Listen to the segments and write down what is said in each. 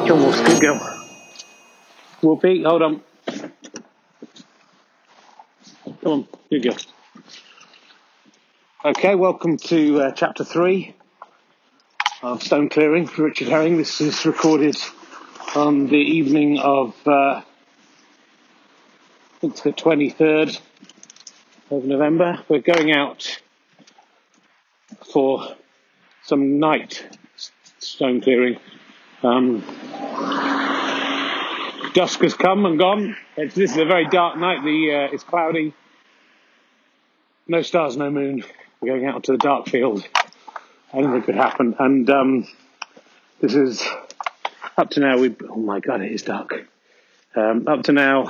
Come on, good girl. Wolfie, hold on. Come on, good girl. Okay, welcome to Chapter 3 of Stone Clearing for Richard Herring. This is recorded on the evening of it's the 23rd of November. We're going out for some night stone clearing. Dusk has come and gone. This is a very dark night. It's cloudy. No stars, no moon. We're going out into the dark field. Anything could happen. And this is up to now. Oh my God, it is dark. Up to now,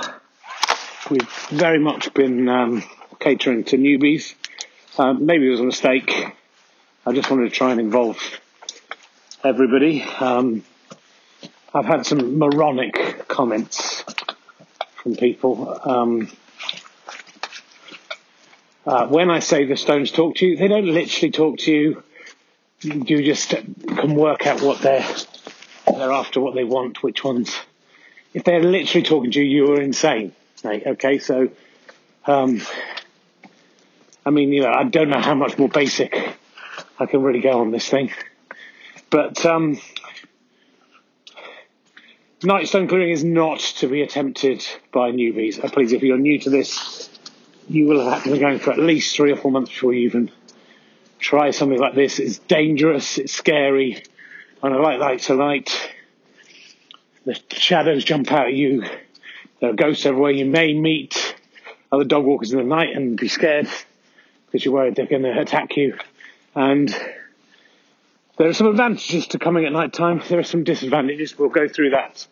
we've very much been catering to newbies. Maybe it was a mistake. I just wanted to try and involve everybody. I've had some moronic comments from people. When I say the stones talk to you, they don't literally talk to you. You just can work out what they're after, what they want, which ones. If they're literally talking to you, you are insane, mate. Okay, so, I don't know how much more basic I can really go on this thing. But, night stone clearing is not to be attempted by newbies. Please, if you're new to this, you will have to be going for at least 3 or 4 months before you even try something like this. It's dangerous, it's scary, and light. The shadows jump out at you. There are ghosts everywhere. You may meet other dog walkers in the night and be scared because you're worried they're going to attack you. And there are some advantages to coming at night time. There are some disadvantages. We'll go through that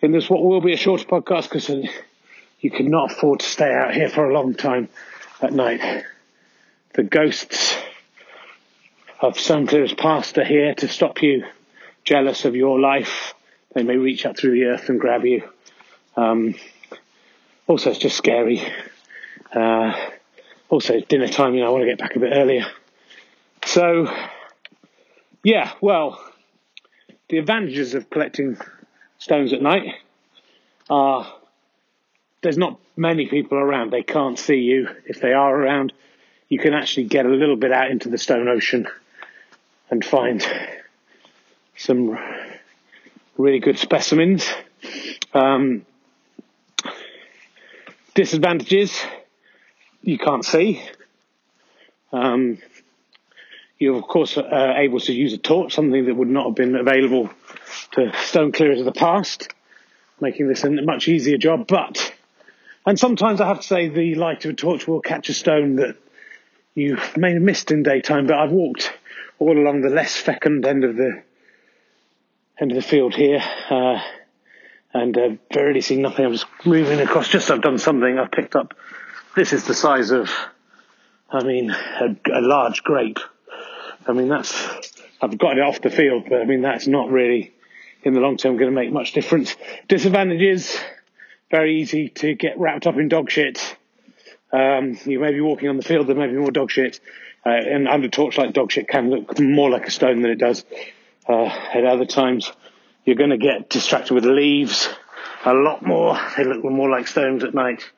in this, what will be a shorter podcast, because you cannot afford to stay out here for a long time at night. The ghosts of stone clearers past are here to stop you, jealous of your life. They may reach up through the earth and grab you. Also, it's just scary. Also, it's dinner time, and I want to get back a bit earlier. So, yeah, well, the advantages of collecting stones at night are there's not many people around. They can't see you. If they are around, you can actually get a little bit out into the stone ocean and find some really good specimens. Disadvantages, you can't see. You're, of course, able to use a torch, something that would not have been available to stone clearers of the past, making this a much easier job. But, and sometimes I have to say, the light of a torch will catch a stone that you may have missed in daytime. But I've walked all along the less fecund end of the field here, and barely seeing nothing. I'm just moving across. I've done something. I've picked up. This is the size of, a large grape. I've got it off the field, but that's not really, in the long term, going to make much difference. Disadvantages, very easy to get wrapped up in dog shit. You may be walking on the field, there may be more dog shit. And under torchlight, dog shit can look more like a stone than it does at other times. You're going to get distracted with leaves a lot more. They look more like stones at night.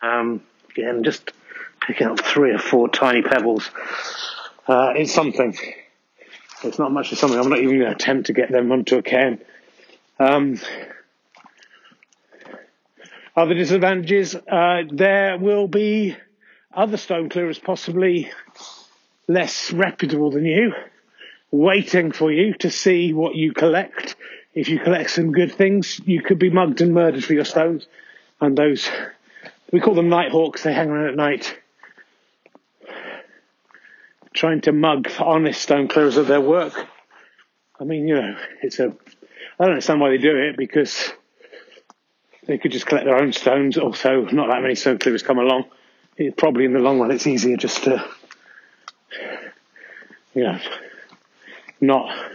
Again, just picking up 3 or 4 tiny pebbles. It's something. It's not much of something. I'm not even going to attempt to get them onto a cairn. Other disadvantages, there will be other stone clearers, possibly less reputable than you, waiting for you to see what you collect. If you collect some good things, you could be mugged and murdered for your stones. And those, we call them nighthawks, they hang around at night, trying to mug honest stone clearers of their work. It's a I don't understand why they do it, because they could just collect their own stones. Also, not that many stone clearers come along. It, probably in the long run, it's easier just to, you know, not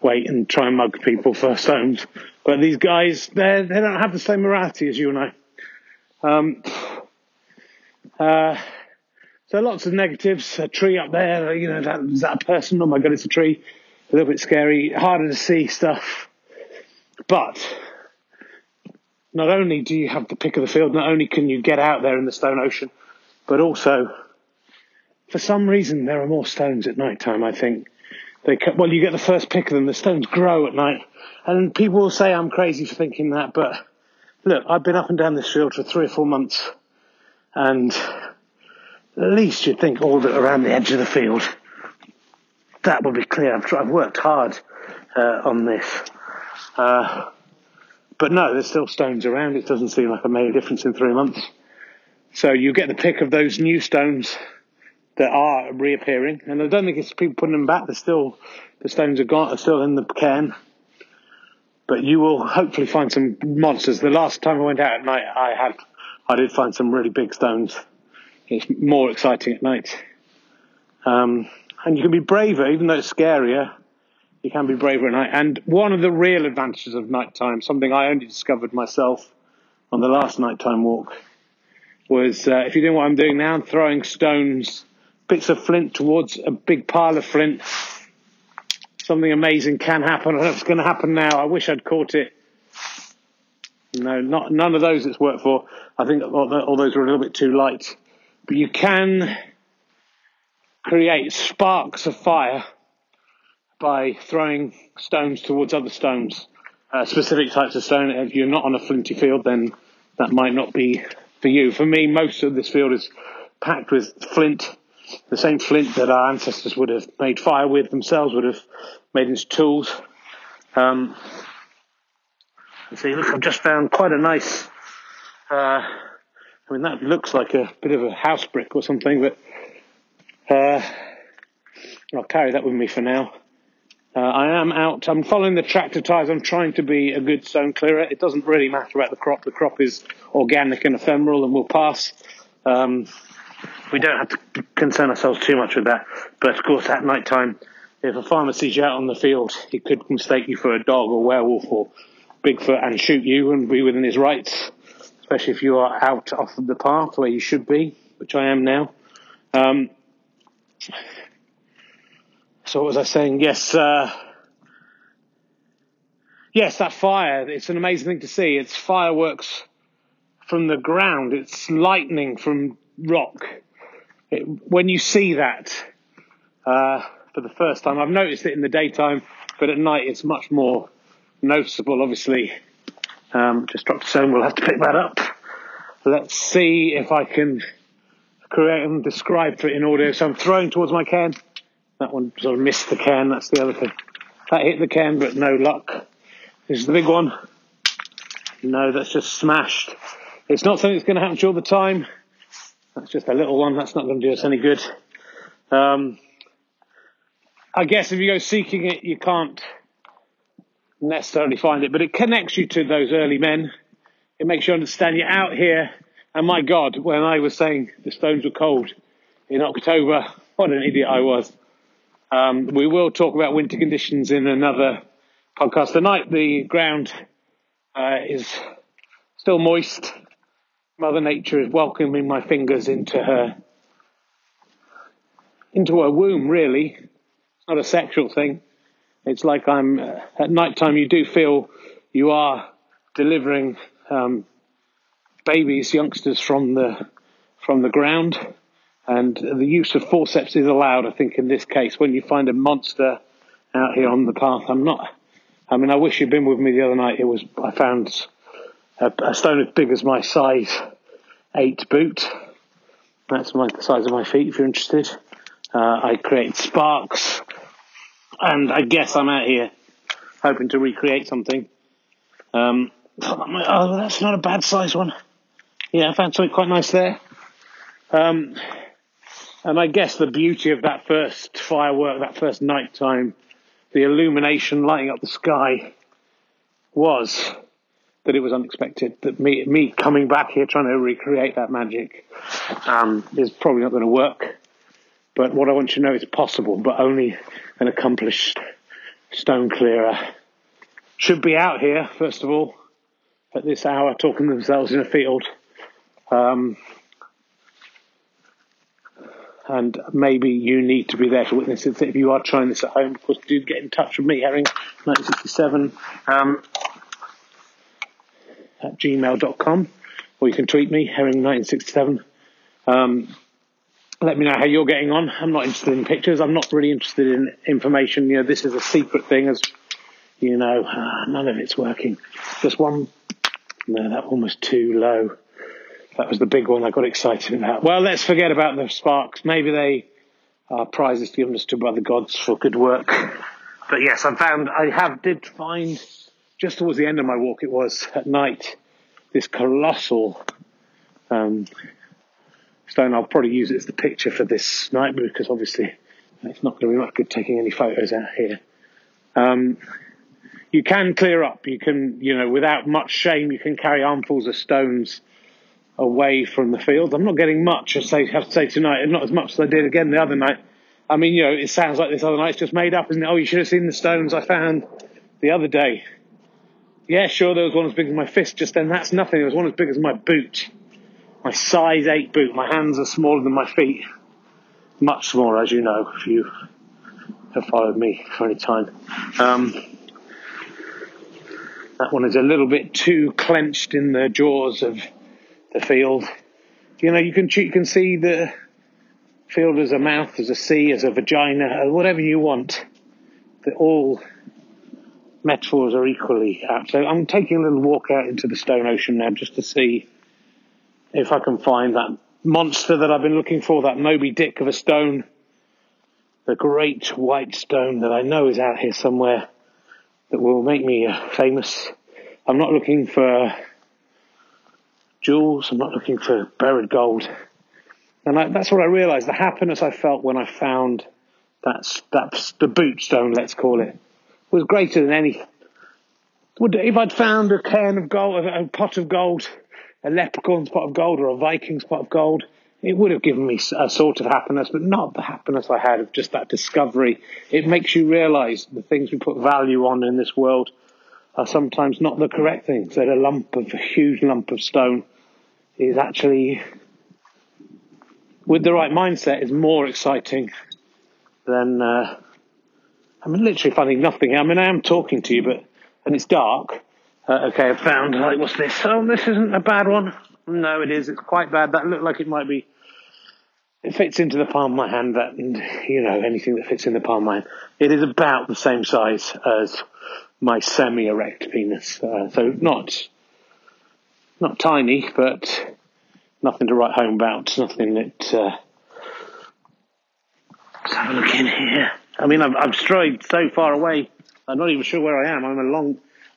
wait and try and mug people for stones. But these guys, they don't have the same morality as you and I. So lots of negatives. A tree up there, you know, is that a person? Oh my God, it's a tree. A little bit scary. Harder to see stuff. But not only do you have the pick of the field, not only can you get out there in the stone ocean, but also, for some reason, there are more stones at night time, I think. You get the first pick of them. The stones grow at night. And people will say I'm crazy for thinking that, but look, I've been up and down this field for 3 or 4 months, and at least you'd think all that around the edge of the field, that would be clear. I've worked hard on this. But no, there's still stones around. It doesn't seem like I made a difference in 3 months. So you get the pick of those new stones that are reappearing. And I don't think it's people putting them back. They're still, the stones are still in the cairn. But you will hopefully find some monsters. The last time I went out at night, I did find some really big stones. It's more exciting at night. And you can be braver, even though it's scarier. You can be braver at night. And one of the real advantages of nighttime, something I only discovered myself on the last nighttime walk, was if you're doing what I'm doing now, throwing stones, bits of flint towards a big pile of flint, something amazing can happen. I don't know if it's going to happen now. I wish I'd caught it. No, none of those it's worked for. I think all those were a little bit too light. But you can create sparks of fire by throwing stones towards other stones, specific types of stone. If you're not on a flinty field, then that might not be for you. For me, most of this field is packed with flint, the same flint that our ancestors would have made fire with themselves, would have made into tools. And see, look, I've just found quite a nice, I mean, that looks like a bit of a house brick or something, but I'll carry that with me for now. I am out. I'm following the tractor tyres. I'm trying to be a good stone clearer. It doesn't really matter about the crop. The crop is organic and ephemeral and will pass. We don't have to concern ourselves too much with that. But of course, at night time, if a farmer sees you out on the field, he could mistake you for a dog or werewolf or Bigfoot and shoot you and be within his rights, especially if you are out off of the path where you should be, which I am now. So what was I saying? Yes, that fire. It's an amazing thing to see. It's fireworks from the ground. It's lightning from rock. When you see that for the first time, I've noticed it in the daytime, but at night it's much more noticeable, obviously. Just dropped a stone. We'll have to pick that up. Let's see if I can create and describe it in audio. So I'm throwing towards my cairn. That one sort of missed the cairn. That's the other thing. That hit the cairn, but no luck. This is the big one. No, that's just smashed. It's not something that's going to happen to you all the time. That's just a little one. That's not going to do us any good. I guess if you go seeking it, you can't necessarily find it, but it connects you to those early men. It makes you understand you're out here. And my God, when I was saying the stones were cold in October, what an idiot I was. We will talk about winter conditions in another podcast. Tonight, the ground is still moist. Mother Nature is welcoming my fingers into her womb, really. It's not a sexual thing. It's like I'm at night time, you do feel you are delivering babies, youngsters from the ground. And the use of forceps is allowed, I think, in this case, when you find a monster out here on the path. I wish you'd been with me the other night. I found a stone as big as my size 8 boot. That's the size of my feet, if you're interested. I create sparks. And I guess I'm out here hoping to recreate something. That's not a bad size one. Yeah, I found something quite nice there. And I guess the beauty of that first firework, that first nighttime, the illumination lighting up the sky, was that it was unexpected, that me coming back here trying to recreate that magic is probably not going to work. But what I want you to know is possible, but only an accomplished stone clearer should be out here, first of all, at this hour, talking themselves in a field. And maybe you need to be there to witness it. If you are trying this at home, of course, do get in touch with me, Herring, 1967, at gmail.com, or you can tweet me, Herring1967. Let me know how you're getting on. I'm not interested in pictures. I'm not really interested in information. You know, this is a secret thing, as you know. None of it's working. Just one. No, that one was too low. That was the big one I got excited about. Well, let's forget about the sparks. Maybe they are prizes given us to by the gods for good work. But yes, I did find, just towards the end of my walk, it was at night, this colossal stone. I'll probably use it as the picture for this night, because obviously it's not going to be much good taking any photos out here. You can clear up. You can, without much shame, you can carry armfuls of stones away from the field. I'm not getting much, I have to say, tonight, and not as much as I did again the other night. I mean, it sounds like this other night's just made up, isn't it? Oh, you should have seen the stones I found the other day. Yeah, sure, there was one as big as my fist just then. That's nothing. There was one as big as my boot. My size 8 boot. My hands are smaller than my feet. Much smaller, as you know, if you have followed me for any time. That one is a little bit too clenched in the jaws of the field. You can see the field as a mouth, as a sea, as a vagina, whatever you want. They're all metaphors are equally apt. So I'm taking a little walk out into the stone ocean now, just to see if I can find that monster that I've been looking for, that Moby Dick of a stone, the great white stone that I know is out here somewhere, that will make me famous. I'm not looking for jewels. I'm not looking for buried gold. And that's what I realised. The happiness I felt when I found that's the boot stone, let's call it, was greater than anything. If I'd found a cairn of gold, a pot of gold, a leprechaun's pot of gold, or a Viking's pot of gold, it would have given me a sort of happiness, but not the happiness I had of just that discovery. It makes you realise the things we put value on in this world are sometimes not the correct things. That a huge lump of stone is actually, with the right mindset, is more exciting than... I'm literally finding nothing. I am talking to you, and it's dark. Okay, I found, what's this? Oh, this isn't a bad one. No, it is. It's quite bad. That looked like it might be. It fits into the palm of my hand, that, and, anything that fits in the palm of my hand. It is about the same size as my semi-erect penis. So not tiny, but nothing to write home about. Nothing that... Let's have a look in here. I've strayed so far away. I'm not even sure where I am.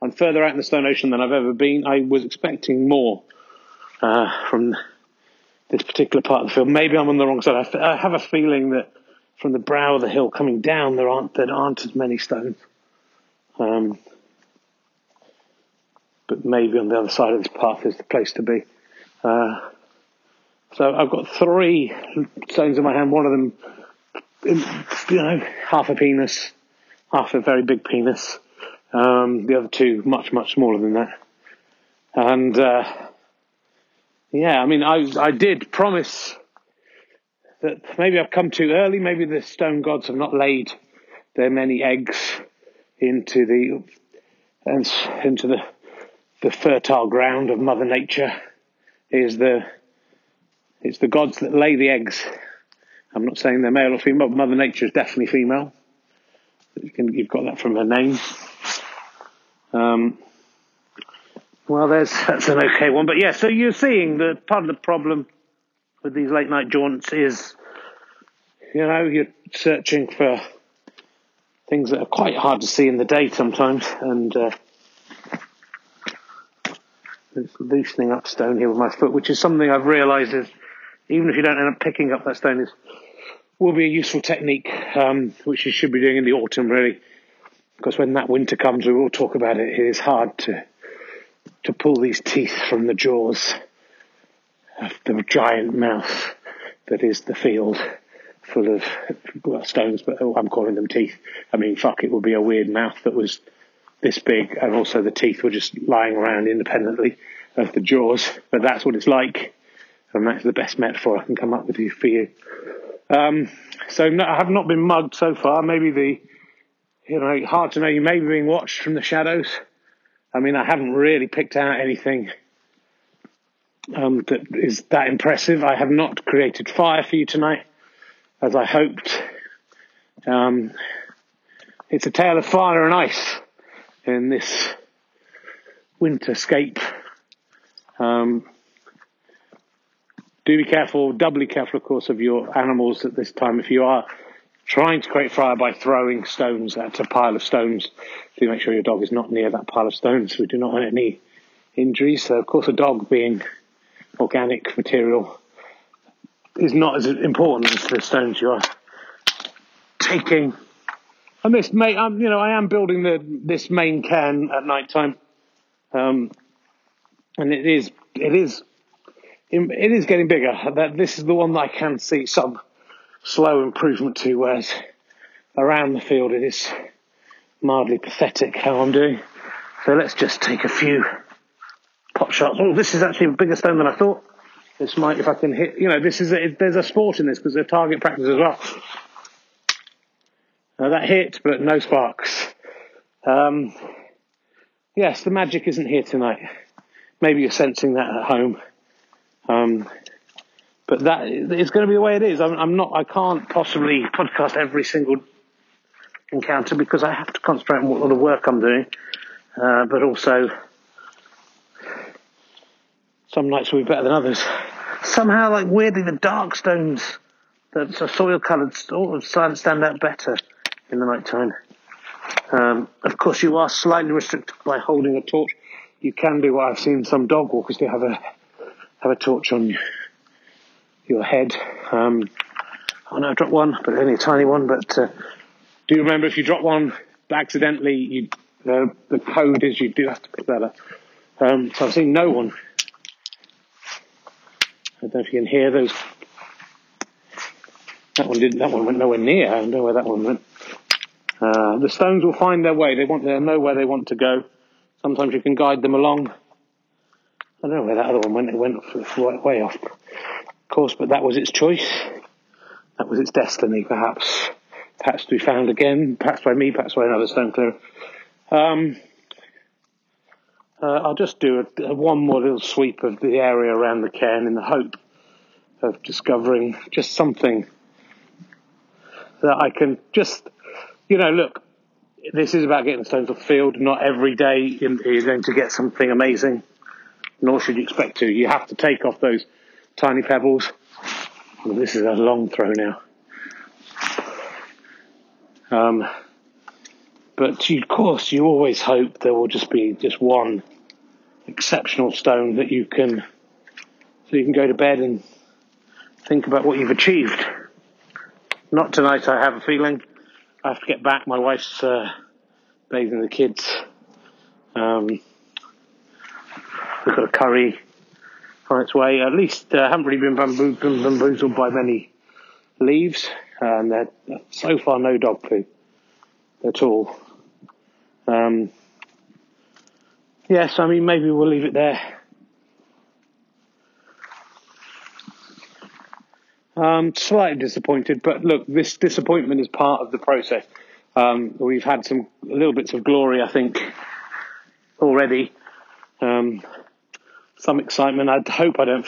I'm further out in the stone ocean than I've ever been. I was expecting more from this particular part of the field. Maybe I'm on the wrong side. I have a feeling that from the brow of the hill coming down, there aren't as many stones. But maybe on the other side of this path is the place to be. So I've got 3 stones in my hand. One of them, half a penis, half a very big penis. The other 2 much, much smaller than that. And I did promise that maybe I've come too early. Maybe the stone gods have not laid their many eggs into the fertile ground of Mother Nature. It's the gods that lay the eggs. I'm not saying they're male or female, but Mother Nature is definitely female. You've got that from her name. Well, that's an okay one. But yeah, so you're seeing that part of the problem with these late night jaunts is, you're searching for things that are quite hard to see in the day sometimes. And it's loosening up stone here with my foot, which is something I've realised is, even if you don't end up picking up that stone, will be a useful technique, which you should be doing in the autumn, really. because when that winter comes, we will talk about it. It is hard to pull these teeth from the jaws of the giant mouth that is the field, full of, well, stones, but I'm calling them teeth. I mean, fuck, it would be a weird mouth that was this big, and also the teeth were just lying around independently of the jaws. But that's what it's like, and that's the best metaphor I can come up with for you. So I have not been mugged so far. Maybe hard to know, you may be being watched from the shadows. I mean, I haven't really picked out anything that is that impressive. I have not created fire for you tonight, as I hoped. It's a tale of fire and ice in this winterscape. Do be careful, doubly careful, of course, of your animals at this time. If you are trying to create fire by throwing stones at a pile of stones, do make sure your dog is not near that pile of stones. We do not want any injuries. So, of course, a dog, being organic material, is not as important as the stones you are taking. And this may, I am building this main cairn at night time, and it is getting bigger. That this is the one that I can see some slow improvement to, whereas around the field it is mildly pathetic how I'm doing. So let's just take a few pot shots. Oh, this is actually a bigger stone than I thought. This might, if I can hit, there's a sport in this because there's target practice as well. Now that hit, but no sparks. Yes, the magic isn't here tonight. Maybe you're sensing that at home. But that is going to be the way it is. I can't possibly podcast every single encounter because I have to concentrate on what sort of work I'm doing. But also, some nights will be better than others. Somehow, like weirdly, the dark stones that are soil-coloured stand out better in the night time. Of course, you are slightly restricted by holding a torch. You can do what I've seen some dog walkers do, have a torch on your head. I dropped one, but only a tiny one. But do remember, if you drop one accidentally, the code is you do have to pick that up. So I've seen no one. I don't know if you can hear those. That one went nowhere near. I don't know where that one went. The stones will find their way. They know where they want to go. Sometimes you can guide them along. I don't know where that other one went. It went way off course, but that was its choice. That was its destiny, perhaps. Perhaps to be found again. Perhaps by me. Perhaps by another stone clearer. I'll just do one more little sweep of the area around the cairn in the hope of discovering just something that I can just, look, this is about getting the stones off the field. Not every day you're going to get something amazing, nor should you expect to. You have to take off those tiny pebbles. Well, this is a long throw now. But, of course, you always hope there will just be just one exceptional stone that you can... So you can go to bed and think about what you've achieved. Not tonight, I have a feeling. I have to get back. My wife's bathing the kids. We've got a curry on its way. At least I haven't really been bamboozled by many leaves. And they're so far no dog poo at all. Yes, maybe we'll leave it there. Slightly disappointed, but look, this disappointment is part of the process. We've had some little bits of glory, I think, already. Some excitement. I hope I don't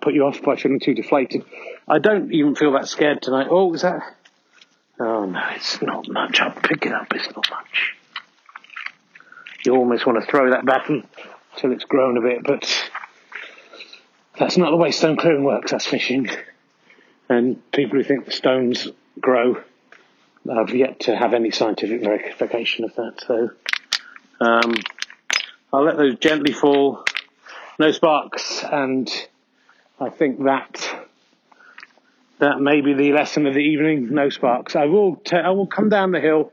put you off by feeling too deflated. I don't even feel that scared tonight. Oh, is that... Oh, no, it's not much. I'll pick it up. It's not much. You almost want to throw that back until it's grown a bit, but that's not the way stone clearing works. That's fishing. And people who think the stones grow have yet to have any scientific verification of that. So I'll let those gently fall. No sparks. And I think that may be the lesson of the evening. No sparks. I will come down the hill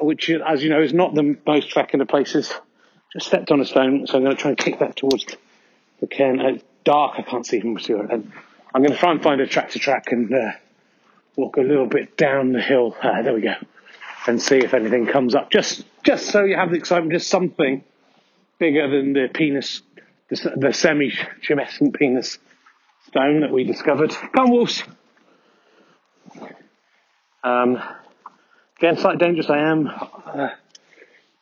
which, as you know, is not the most tracking of places. Just stepped on a stone, so I'm going to try and kick that towards the cairn. It's dark, I can't see from where it is. I'm going to try and find a track to track and walk a little bit down the hill. There we go. And see if anything comes up. Just so you have the excitement, just something bigger than the penis, the semi-tumescent penis stone that we discovered. Come on, Wolves. Again, slightly dangerous. I am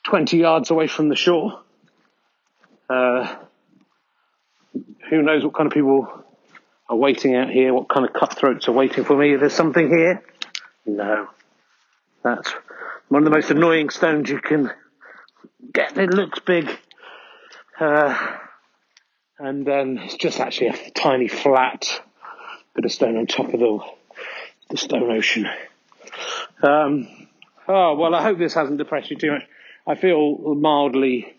20 yards away from the shore. Who knows what kind of people are waiting out here, what kind of cutthroats are waiting for me. Is there something here? No. That's one of the most annoying stones you can get. It looks big. And then it's just actually a tiny flat bit of stone on top of the stone ocean. Oh, well, I hope this hasn't depressed you too much. I feel mildly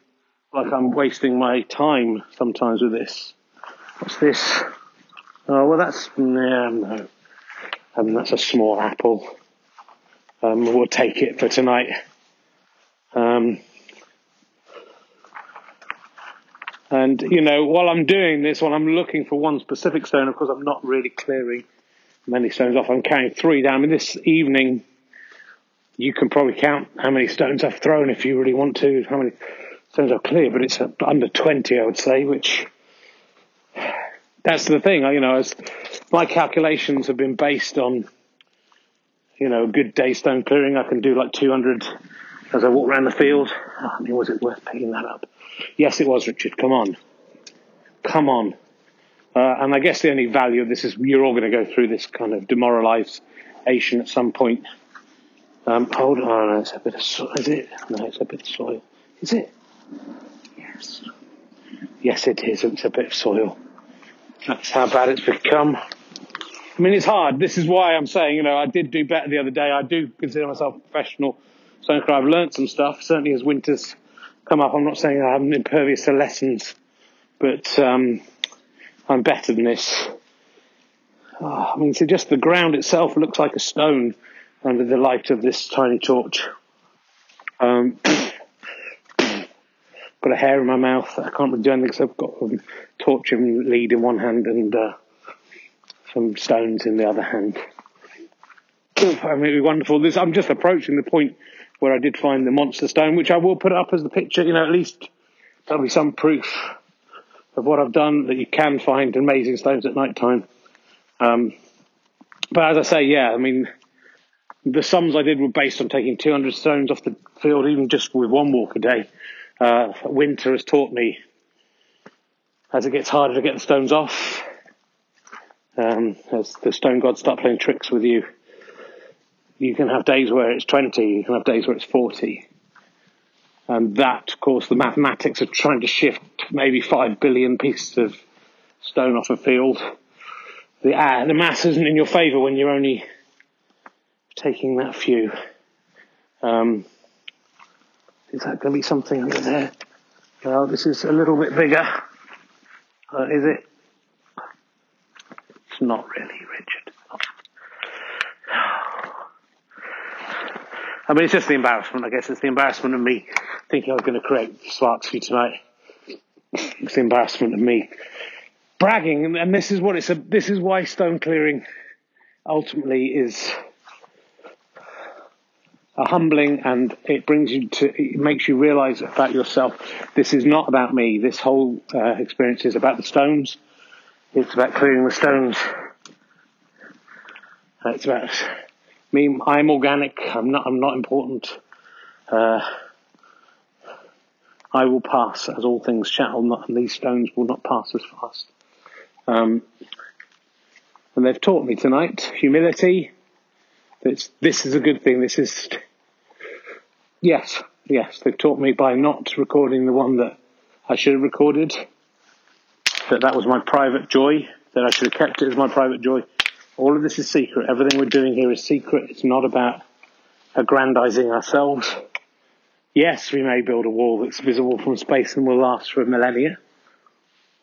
like I'm wasting my time sometimes with this. What's this? Oh, well, that's... no. That's a small apple. We'll take it for tonight. And, you know, while I'm doing this, while I'm looking for one specific stone, of course, I'm not really clearing many stones off. I'm carrying 3 down. I mean, this evening, you can probably count how many stones I've thrown if you really want to, how many stones I've cleared, but it's under 20, I would say, which... That's the thing, you know, as my calculations have been based on... You know, a good day stone clearing, I can do like 200 as I walk around the field. I mean, was it worth picking that up? Yes, it was, Richard. Come on. And I guess the only value of this is you're all going to go through this kind of demoralization at some point. Hold on, it's a bit of soil. Is it? No, it's a bit of soil. Is it? Yes. Yes, it is. It's a bit of soil. That's how bad it's become. I mean, it's hard. This is why I'm saying, you know, I did do better the other day. I do consider myself a professional stone clearer. I've learned some stuff. Certainly as winter's come up, I'm not saying I'm impervious to lessons, but I'm better than this. Oh, I mean, so just the ground itself looks like a stone under the light of this tiny torch. Got a hair in my mouth. I can't really do anything because I've got a torch and lead in one hand and... some stones in the other hand. I mean, it'd be wonderful. I'm just approaching the point where I did find the monster stone, which I will put up as the picture. You know, at least there'll be some proof of what I've done, that you can find amazing stones at night time. But as I say, yeah, I mean, the sums I did were based on taking 200 stones off the field, even just with one walk a day. Winter has taught me, as it gets harder to get the stones off, as the stone gods start playing tricks with you, you can have days where it's 20, you can have days where it's 40. And that, of course, the mathematics of trying to shift maybe 5 billion pieces of stone off a field. The math isn't in your favour when you're only taking that few. Is that going to be something under there? Well, this is a little bit bigger. Is it? Not really, Richard. I mean, it's just the embarrassment, I guess. It's the embarrassment of me thinking I was going to create sparks for you tonight. It's the embarrassment of me bragging, and this is what it's. This is why stone clearing ultimately is a humbling, and it brings you it makes you realise about yourself. This is not about me. This whole experience is about the stones. It's about clearing the stones. It's about me. I'm organic. I'm not important. I will pass, as all things shall not, and these stones will not pass as fast. And they've taught me tonight humility. This is a good thing. This is yes. They've taught me by not recording the one that I should have recorded. That was my private joy, that I should have kept it as my private joy. All of this is secret. Everything we're doing here is secret. It's not about aggrandizing ourselves. Yes, we may build a wall that's visible from space and will last for a millennia,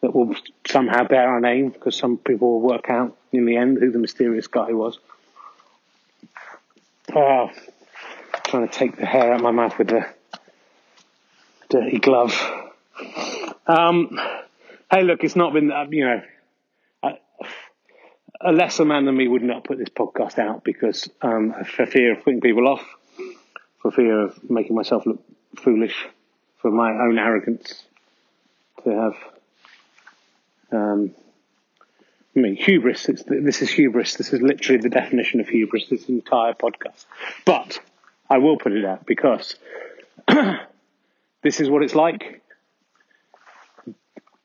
that will somehow bear our name, because some people will work out in the end who the mysterious guy was. trying to take the hair out of my mouth with the dirty glove. Hey, look, it's not been, a lesser man than me would not put this podcast out because for fear of putting people off, for fear of making myself look foolish, for my own arrogance to have hubris. This is hubris. This is literally the definition of hubris, this entire podcast. But I will put it out because this is what it's like.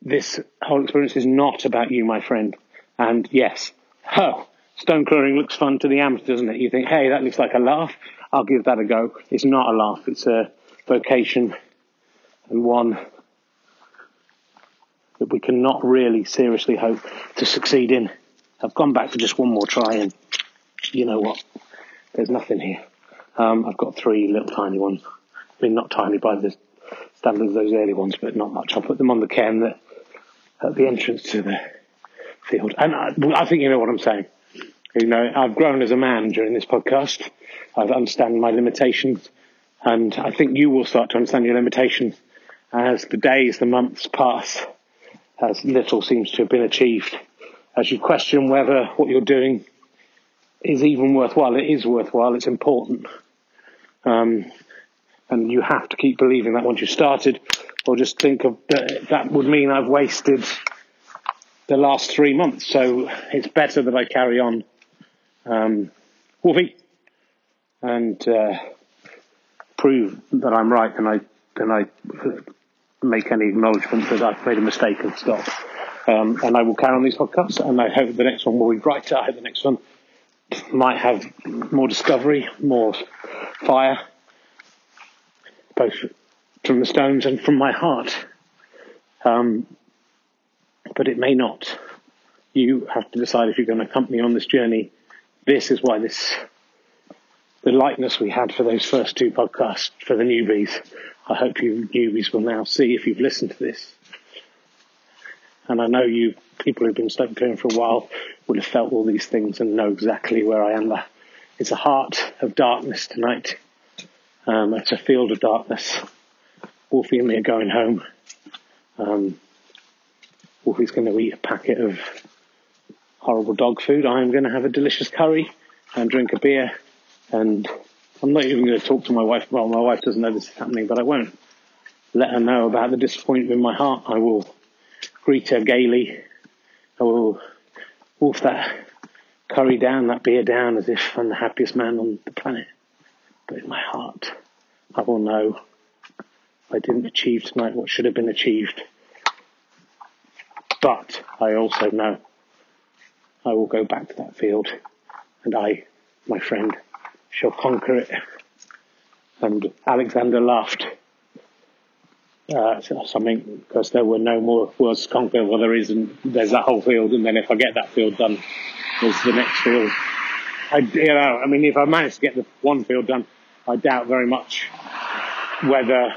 This whole experience is not about you, my friend. And yes, stone clearing looks fun to the amateur, doesn't it? You think, hey, that looks like a laugh. I'll give that a go. It's not a laugh. It's a vocation, and one that we cannot really seriously hope to succeed in. I've gone back for just one more try, and you know what? There's nothing here. I've got three little tiny ones. I mean, not tiny by the standards of those early ones, but not much. I'll put them on the cairn that, at the entrance to the field. And I think you know what I'm saying. You know, I've grown as a man during this podcast. I've understand my limitations, and I think you will start to understand your limitations as the days, the months pass, as little seems to have been achieved, as you question whether what you're doing is even worthwhile. It is worthwhile, it's important. And you have to keep believing that once you've started, or just think of that would mean I've wasted the last 3 months. So it's better that I carry on. Wolfie, and prove that I'm right than I make any acknowledgement that I've made a mistake and stop. And I will carry on these podcasts, and I hope the next one will be brighter. I hope the next one might have more discovery, more fire, both from the stones and from my heart. But it may not. You have to decide if you're going to accompany me on this journey. This is why the lightness we had for those first two podcasts for the newbies. I hope you newbies will now see, if you've listened to this, and I know you people who've been stone clearing for a while would have felt all these things and know exactly where I am. It's a heart of darkness tonight. It's a field of darkness. Wolfie and me are going home. Wolfie's going to eat a packet of horrible dog food. I'm going to have a delicious curry and drink a beer. And I'm not even going to talk to my wife. Well, my wife doesn't know this is happening, but I won't let her know about the disappointment in my heart. I will greet her gaily. I will wolf that curry down, that beer down, as if I'm the happiest man on the planet. But in my heart, I will know I didn't achieve tonight what should have been achieved. But I also know I will go back to that field, and I, my friend, shall conquer it. And Alexander laughed something, because there were no more words to conquer. Well, there isn't. There's that whole field, and then if I get that field done, there's the next field. If I manage to get the one field done, I doubt very much whether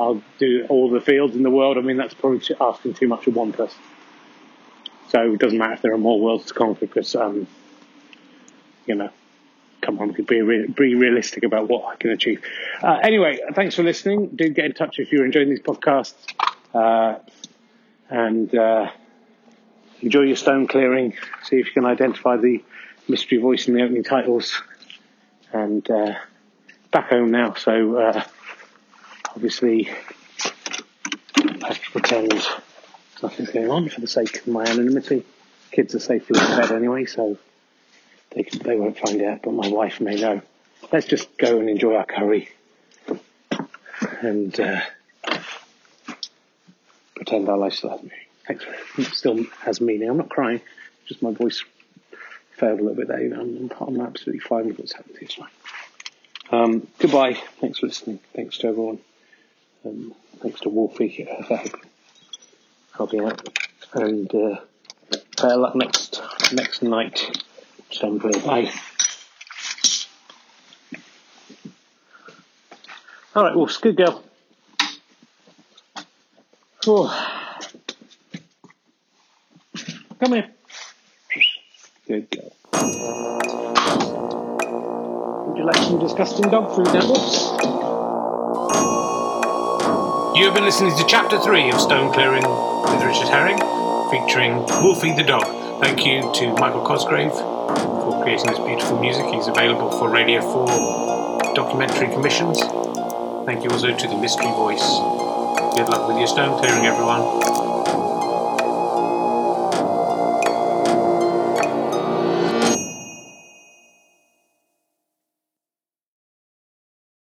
I'll do all the fields in the world. I mean, that's probably asking too much of one person. So it doesn't matter if there are more worlds to conquer, because come on, be realistic about what I can achieve. Anyway, thanks for listening. Do get in touch if you're enjoying these podcasts. And enjoy your stone clearing. See if you can identify the mystery voice in the opening titles. And back home now, so obviously I have to pretend nothing's going on for the sake of my anonymity. Kids are safely in bed anyway, so They won't find out, but my wife may know. Let's just go and enjoy our curry and pretend our life still has meaning. I'm not crying, just my voice failed a little bit there. I'm absolutely fine with what's happened to you. Goodbye. Thanks for listening. Thanks to everyone. Thanks to Wolfie for helping out. And better luck next night. Bye. All right, Wolfs, good girl. Oh. Come here. Good girl. election disgusting dog food now. Whoops. You have been listening to Chapter 3 of Stone Clearing with Richard Herring, featuring Wolfie the Dog. Thank you to Michael Cosgrave for creating this beautiful music. He's available for Radio 4 documentary commissions. Thank you also to the Mystery Voice. Good luck with your stone clearing, everyone.